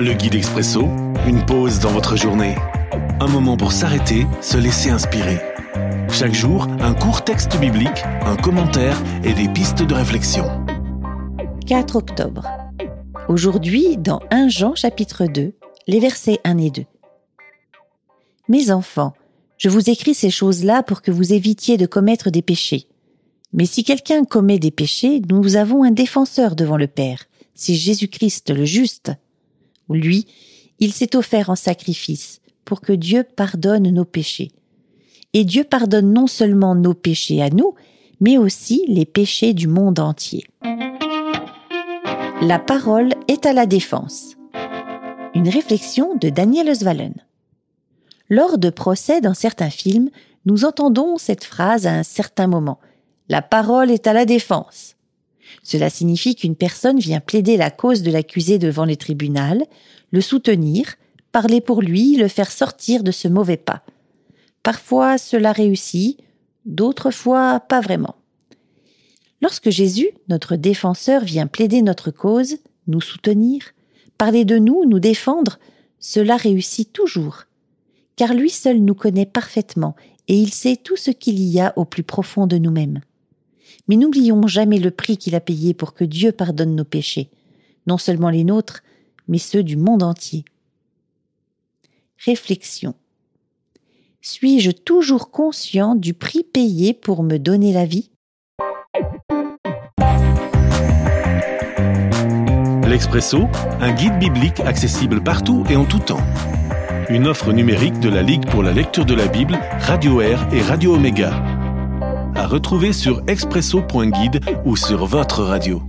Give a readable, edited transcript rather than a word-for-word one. Le guide Expresso, une pause dans votre journée. Un moment pour s'arrêter, se laisser inspirer. Chaque jour, un court texte biblique, un commentaire et des pistes de réflexion. 4 octobre. Aujourd'hui, dans 1 Jean chapitre 2, les versets 1 et 2. « Mes enfants, je vous écris ces choses-là pour que vous évitiez de commettre des péchés. Mais si quelqu'un commet des péchés, nous avons un défenseur devant le Père, c'est Jésus-Christ le juste. Lui, il s'est offert en sacrifice pour que Dieu pardonne nos péchés. Et Dieu pardonne non seulement nos péchés à nous, mais aussi les péchés du monde entier. » La parole est à la défense. Une réflexion de Daniel Osvalen. Lors de procès dans certains films, nous entendons cette phrase à un certain moment. La parole est à la défense. Cela signifie qu'une personne vient plaider la cause de l'accusé devant les tribunaux, le soutenir, parler pour lui, le faire sortir de ce mauvais pas. Parfois, cela réussit, d'autres fois, pas vraiment. Lorsque Jésus, notre défenseur, vient plaider notre cause, nous soutenir, parler de nous, nous défendre, cela réussit toujours. Car lui seul nous connaît parfaitement et il sait tout ce qu'il y a au plus profond de nous-mêmes. Mais n'oublions jamais le prix qu'il a payé pour que Dieu pardonne nos péchés, non seulement les nôtres, mais ceux du monde entier. Réflexion. Suis-je toujours conscient du prix payé pour me donner la vie ? L'Expresso, un guide biblique accessible partout et en tout temps. Une offre numérique de la Ligue pour la lecture de la Bible, Radio R et Radio Oméga. À retrouver sur expresso.guide ou sur votre radio.